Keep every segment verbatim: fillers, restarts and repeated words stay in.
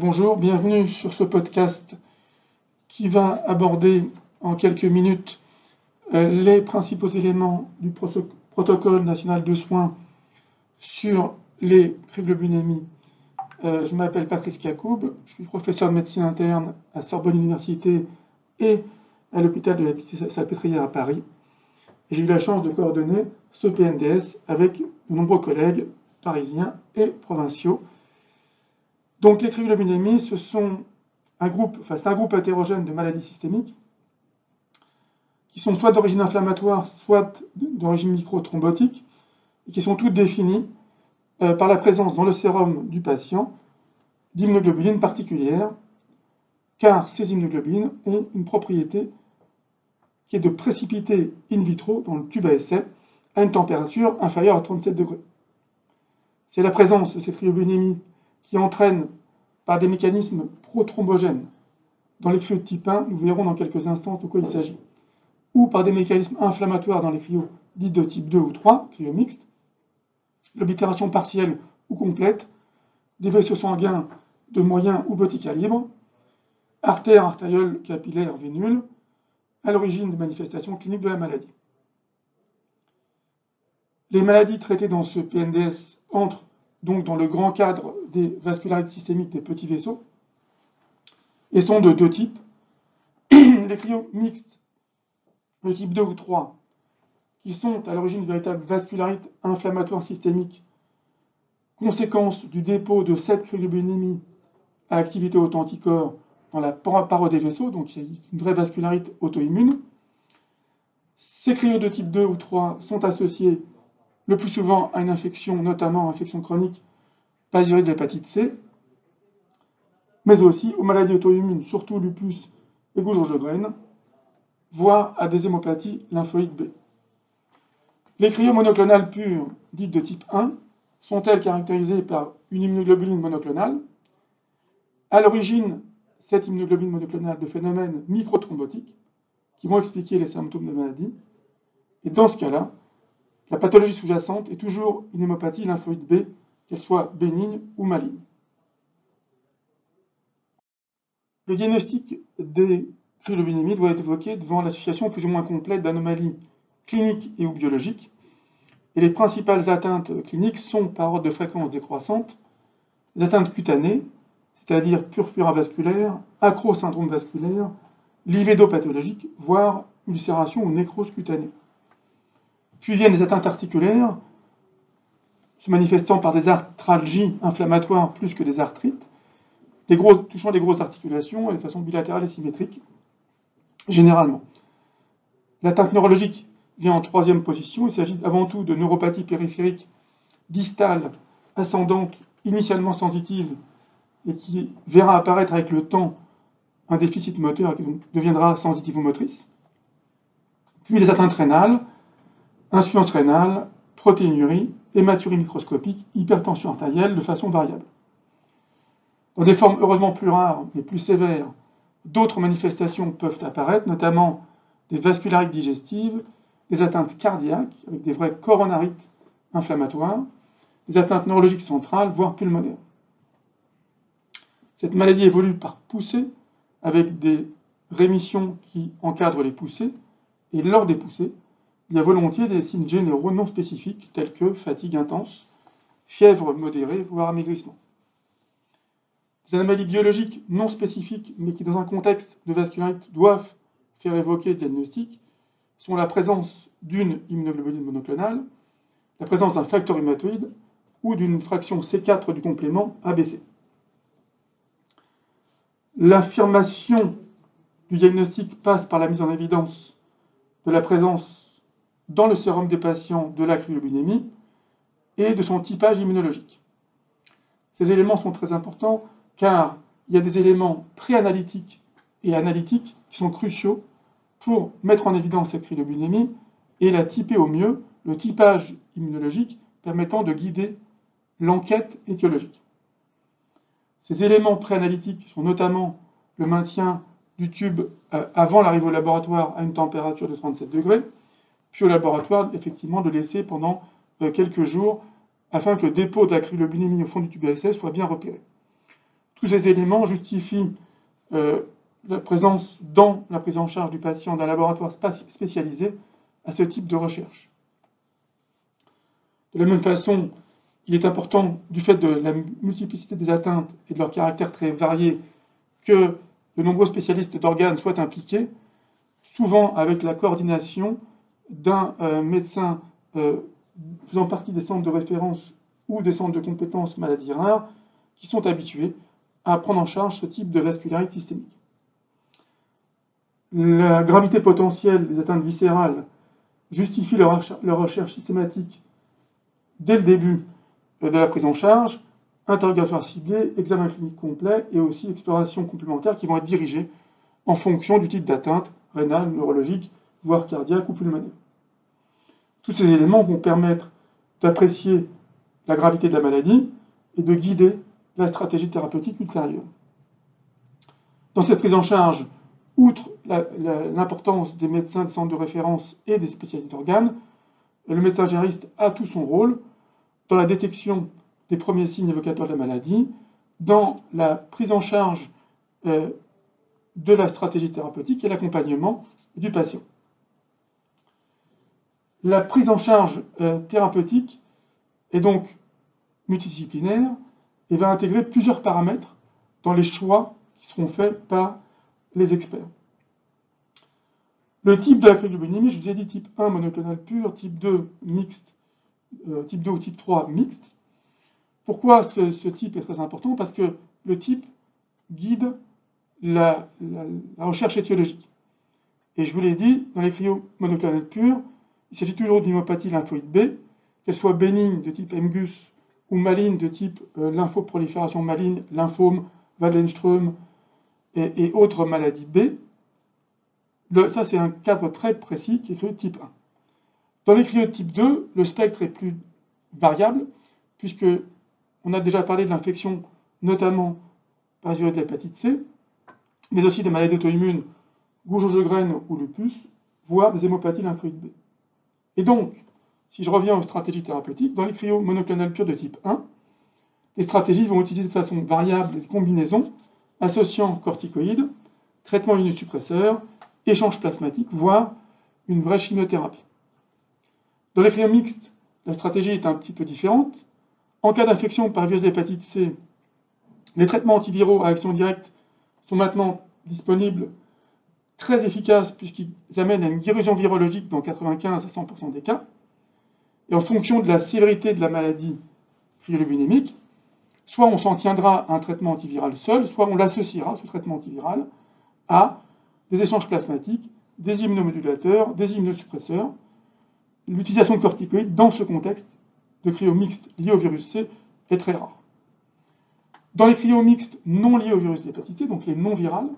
Bonjour, bienvenue sur ce podcast qui va aborder en quelques minutes les principaux éléments du protocole national de soins sur les cryoglobulinémies. Je m'appelle Patrice Cacoub, je suis professeur de médecine interne à Sorbonne Université et à l'hôpital de la Pitié-Salpêtrière à Paris. J'ai eu la chance de coordonner ce P N D S avec de nombreux collègues parisiens et provinciaux. Donc les cryoglobulinémies, ce sont un groupe, enfin, c'est un groupe hétérogène de maladies systémiques qui sont soit d'origine inflammatoire, soit d'origine microthrombotique, et qui sont toutes définies euh, par la présence dans le sérum du patient d'immunoglobulines particulières, car ces immunoglobulines ont une propriété qui est de précipiter in vitro dans le tube A S F à une température inférieure à trente-sept degrés. C'est la présence de ces cryoglobulinémies qui entraîne par des mécanismes prothrombogènes, dans les cryos de type un, nous verrons dans quelques instants de quoi il s'agit, ou par des mécanismes inflammatoires dans les cryos dits de type deux ou trois, cryos mixtes, l'oblitération partielle ou complète, des vaisseaux sanguins de moyen ou petit calibre, artères, artérioles, capillaires, vénules, à l'origine de manifestations cliniques de la maladie. Les maladies traitées dans ce P N D S entrent donc dans le grand cadre des vascularites systémiques des petits vaisseaux, et sont de deux types. Les cryos mixtes de type deux ou trois, qui sont à l'origine de véritables vascularites inflammatoires systémiques, conséquence du dépôt de cette cryoglobulinémie à activité haute anticorps dans la paroi des vaisseaux, donc c'est une vraie vascularite auto-immune. Ces cryos de type deux ou trois sont associés le plus souvent à une infection, notamment infection chronique, périvirale de l'hépatite C, mais aussi aux maladies auto-immunes, surtout lupus et Gougerot-Sjögren, voire à des hémopathies lymphoïdes B. Les cryos monoclonales pures, dites de type un, sont-elles caractérisées par une immunoglobuline monoclonale? À l'origine, cette immunoglobuline monoclonale de phénomènes microthrombotiques qui vont expliquer les symptômes de maladie. Et dans ce cas-là, la pathologie sous-jacente est toujours une hémopathie lymphoïde B, qu'elle soit bénigne ou maligne. Le diagnostic des cryoglobulinémies doit être évoqué devant l'association plus ou moins complète d'anomalies cliniques et ou biologiques. Et les principales atteintes cliniques sont par ordre de fréquence décroissante, les atteintes cutanées, c'est-à-dire purpura vasculaire, acrosyndrome vasculaire, livédo pathologique, voire ulcération ou nécrose cutanée. Puis viennent les atteintes articulaires, se manifestant par des arthralgies inflammatoires plus que des arthrites, des gros, touchant les grosses articulations et de façon bilatérale et symétrique, généralement. L'atteinte neurologique vient en troisième position. Il s'agit avant tout de neuropathie périphérique distale, ascendante, initialement sensitive, et qui verra apparaître avec le temps un déficit moteur qui deviendra sensitivo-motrice. Puis les atteintes rénales, insuffisance rénale, protéinurie, hématurie microscopique, hypertension artérielle de façon variable. Dans des formes heureusement plus rares mais plus sévères, d'autres manifestations peuvent apparaître, notamment des vascularites digestives, des atteintes cardiaques avec des vrais coronarites inflammatoires, des atteintes neurologiques centrales, voire pulmonaires. Cette maladie évolue par poussée, avec des rémissions qui encadrent les poussées, et lors des poussées, il y a volontiers des signes généraux non spécifiques tels que fatigue intense, fièvre modérée, voire amaigrissement. Des anomalies biologiques non spécifiques, mais qui dans un contexte de vascularite doivent faire évoquer le diagnostic, sont la présence d'une immunoglobuline monoclonale, la présence d'un facteur rhumatoïde ou d'une fraction C quatre du complément A B C. L'affirmation du diagnostic passe par la mise en évidence de la présence dans le sérum des patients de la cryoglobulinémie et de son typage immunologique. Ces éléments sont très importants car il y a des éléments préanalytiques et analytiques qui sont cruciaux pour mettre en évidence cette cryoglobulinémie et la typer au mieux, le typage immunologique permettant de guider l'enquête étiologique. Ces éléments préanalytiques sont notamment le maintien du tube euh, avant l'arrivée au laboratoire à une température de trente-sept degrés, puis au laboratoire, effectivement, de laisser pendant euh, quelques jours afin que le dépôt d'acrylobénémie au fond du tube A S S soit bien repéré. Tous ces éléments justifient euh, la présence dans la prise en charge du patient d'un laboratoire spécialisé à ce type de recherche. De la même façon, il est important, du fait de la multiplicité des atteintes et de leur caractère très varié, que de nombreux spécialistes d'organes soient impliqués, souvent avec la coordination d'un euh, médecin euh, faisant partie des centres de référence ou des centres de compétences maladies rares qui sont habitués à prendre en charge ce type de vascularite systémique. La gravité potentielle des atteintes viscérales justifie leur recherche systématique dès le début de la prise en charge, interrogatoire ciblé, examen clinique complet et aussi exploration complémentaire qui vont être dirigées en fonction du type d'atteinte rénale, neurologique, voire cardiaque ou pulmonaire. Tous ces éléments vont permettre d'apprécier la gravité de la maladie et de guider la stratégie thérapeutique ultérieure. Dans cette prise en charge, outre l'importance des médecins de centre de référence et des spécialistes d'organes, le médecin gériste a tout son rôle dans la détection des premiers signes évocateurs de la maladie, dans la prise en charge euh, de la stratégie thérapeutique et l'accompagnement du patient. La prise en charge euh, thérapeutique est donc multidisciplinaire et va intégrer plusieurs paramètres dans les choix qui seront faits par les experts. Le type de l'acrylobénémie, je vous ai dit type un monoclonal pur, type deux mixte, euh, type deux ou type trois mixte. Pourquoi ce, ce type est très important? Parce que le type guide la, la, la recherche étiologique. Et je vous l'ai dit, dans les cryo monoclonal pur, il s'agit toujours d'une myopathie lymphoïde B, qu'elle soit bénigne de type M G U S ou maligne de type euh, lymphoprolifération maligne, lymphome, Waldenström et, et autres maladies B. Le, ça, c'est un cadre très précis qui est fait de type un. Dans les cryo de type deux, le spectre est plus variable, puisque on a déjà parlé de l'infection, notamment par le virus de l'hépatite C, mais aussi des maladies auto-immunes, Gougerot-Sjögren ou lupus, voire des hémopathies lymphoïdes B. Et donc, si je reviens aux stratégies thérapeutiques, dans les cryo monoclonal pur de type un, les stratégies vont utiliser de façon variable des combinaisons associant corticoïdes, traitements immunosuppresseurs, échanges plasmatiques, voire une vraie chimiothérapie. Dans les cryo mixtes, la stratégie est un petit peu différente. En cas d'infection par virus d'hépatite C, les traitements antiviraux à action directe sont maintenant disponibles, très efficaces puisqu'ils amènent à une guérison virologique dans quatre-vingt-quinze à cent pour cent des cas. Et en fonction de la sévérité de la maladie cryolobénémique, soit on s'en tiendra à un traitement antiviral seul, soit on l'associera, ce traitement antiviral, à des échanges plasmatiques, des immunomodulateurs, des immunosuppresseurs. L'utilisation de corticoïdes dans ce contexte de cryo mixte lié au virus C est très rare. Dans les cryo mixtes non liés au virus d'hépatite C, donc les non virales,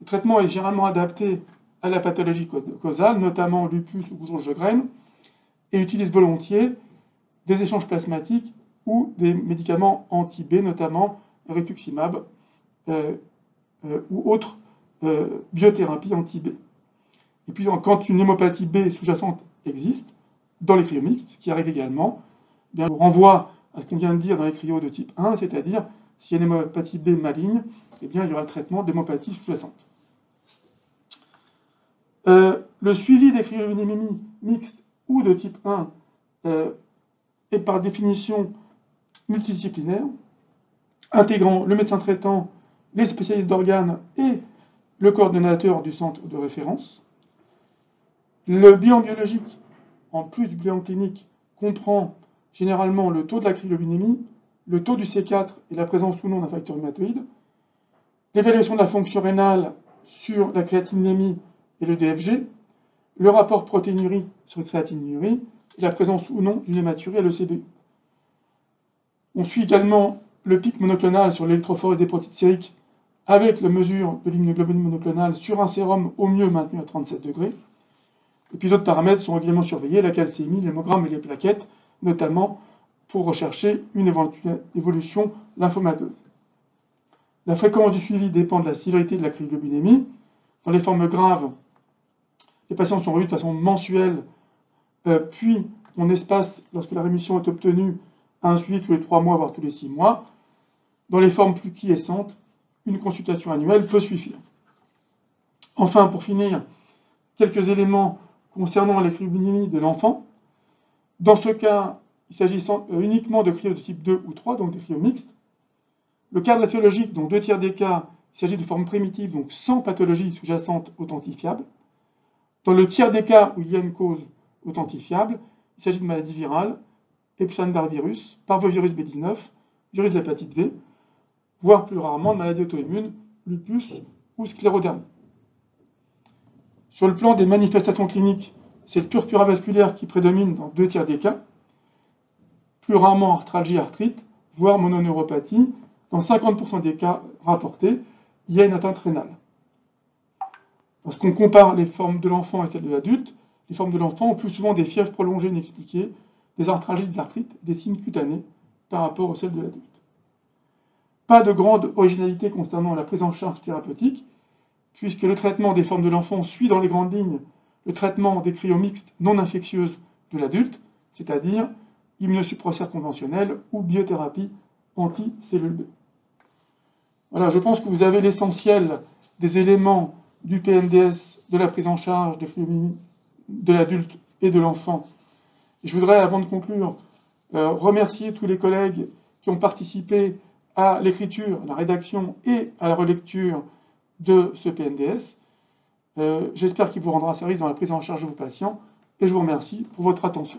le traitement est généralement adapté à la pathologie causale, notamment lupus ou Gougerot-Sjögren, et utilise volontiers des échanges plasmatiques ou des médicaments anti-B, notamment Rituximab euh, euh, ou autres euh, biothérapies anti-B. Et puis quand une hémopathie B sous-jacente existe, dans les cryos mixtes, ce qui arrive également, eh bien, on renvoie à ce qu'on vient de dire dans les cryos de type un, c'est-à-dire s'il y a une hémopathie B maligne, eh bien, il y aura le traitement d'hémopathie sous-jacente. Euh, le suivi des cryolobénémies mixtes ou de type un euh, est par définition multidisciplinaire, intégrant le médecin traitant, les spécialistes d'organes et le coordonnateur du centre de référence. Le bilan biologique, en plus du bilan clinique, comprend généralement le taux de l'acrylobénémie, le taux du C quatre et la présence ou non d'un facteur rhumatoïde, l'évaluation de la fonction rénale sur la créatinémie et le D F G, le rapport protéinurie sur créatinurie et la présence ou non d'une hématurie à l'E C B U. On suit également le pic monoclonal sur l'électrophorèse des protéines sériques avec la mesure de l'immunoglobuline monoclonale sur un sérum au mieux maintenu à trente-sept degrés. Et puis d'autres paramètres sont régulièrement surveillés, la calcémie, l'hémogramme et les plaquettes, notamment pour rechercher une évolution lymphomateuse. La fréquence du suivi dépend de la sévérité de la cryoglobulémie. Dans les formes graves, les patients sont revus de façon mensuelle, euh, puis on espace, lorsque la rémission est obtenue, un suivi tous les trois mois, voire tous les six mois. Dans les formes plus quiescentes, une consultation annuelle peut suffire. Enfin, pour finir, quelques éléments concernant la cryoglobulémie de l'enfant. Dans ce cas, il s'agit uniquement de cryo de type deux ou trois, donc des cryos mixtes. Le cadre pathologique, dans deux tiers des cas, il s'agit de formes primitives, donc sans pathologie sous-jacente authentifiable. Dans le tiers des cas où il y a une cause authentifiable, il s'agit de maladies virales, Epstein-Barr virus, Parvovirus B dix-neuf, virus de l'hépatite V, voire plus rarement de maladies auto-immunes, lupus ou sclérodermie. Sur le plan des manifestations cliniques, c'est le purpura vasculaire qui prédomine dans deux tiers des cas, plus rarement arthralgie, arthrite, voire mononeuropathie. Dans cinquante pour cent des cas rapportés, il y a une atteinte rénale. Lorsqu'on compare les formes de l'enfant et celles de l'adulte, les formes de l'enfant ont plus souvent des fièvres prolongées inexpliquées, des arthralgies, des arthrites, des signes cutanés par rapport aux celles de l'adulte. Pas de grande originalité concernant la prise en charge thérapeutique, puisque le traitement des formes de l'enfant suit dans les grandes lignes le traitement des cryos mixtes non infectieuses de l'adulte, c'est-à-dire immunosuppresseurs conventionnels ou biothérapie anti-cellule B. Voilà, je pense que vous avez l'essentiel des éléments du P N D S, de la prise en charge des cryoglobulémies de l'adulte et de l'enfant. Je voudrais, avant de conclure, euh, remercier tous les collègues qui ont participé à l'écriture, à la rédaction et à la relecture de ce P N D S. Euh, J'espère qu'il vous rendra service dans la prise en charge de vos patients et je vous remercie pour votre attention.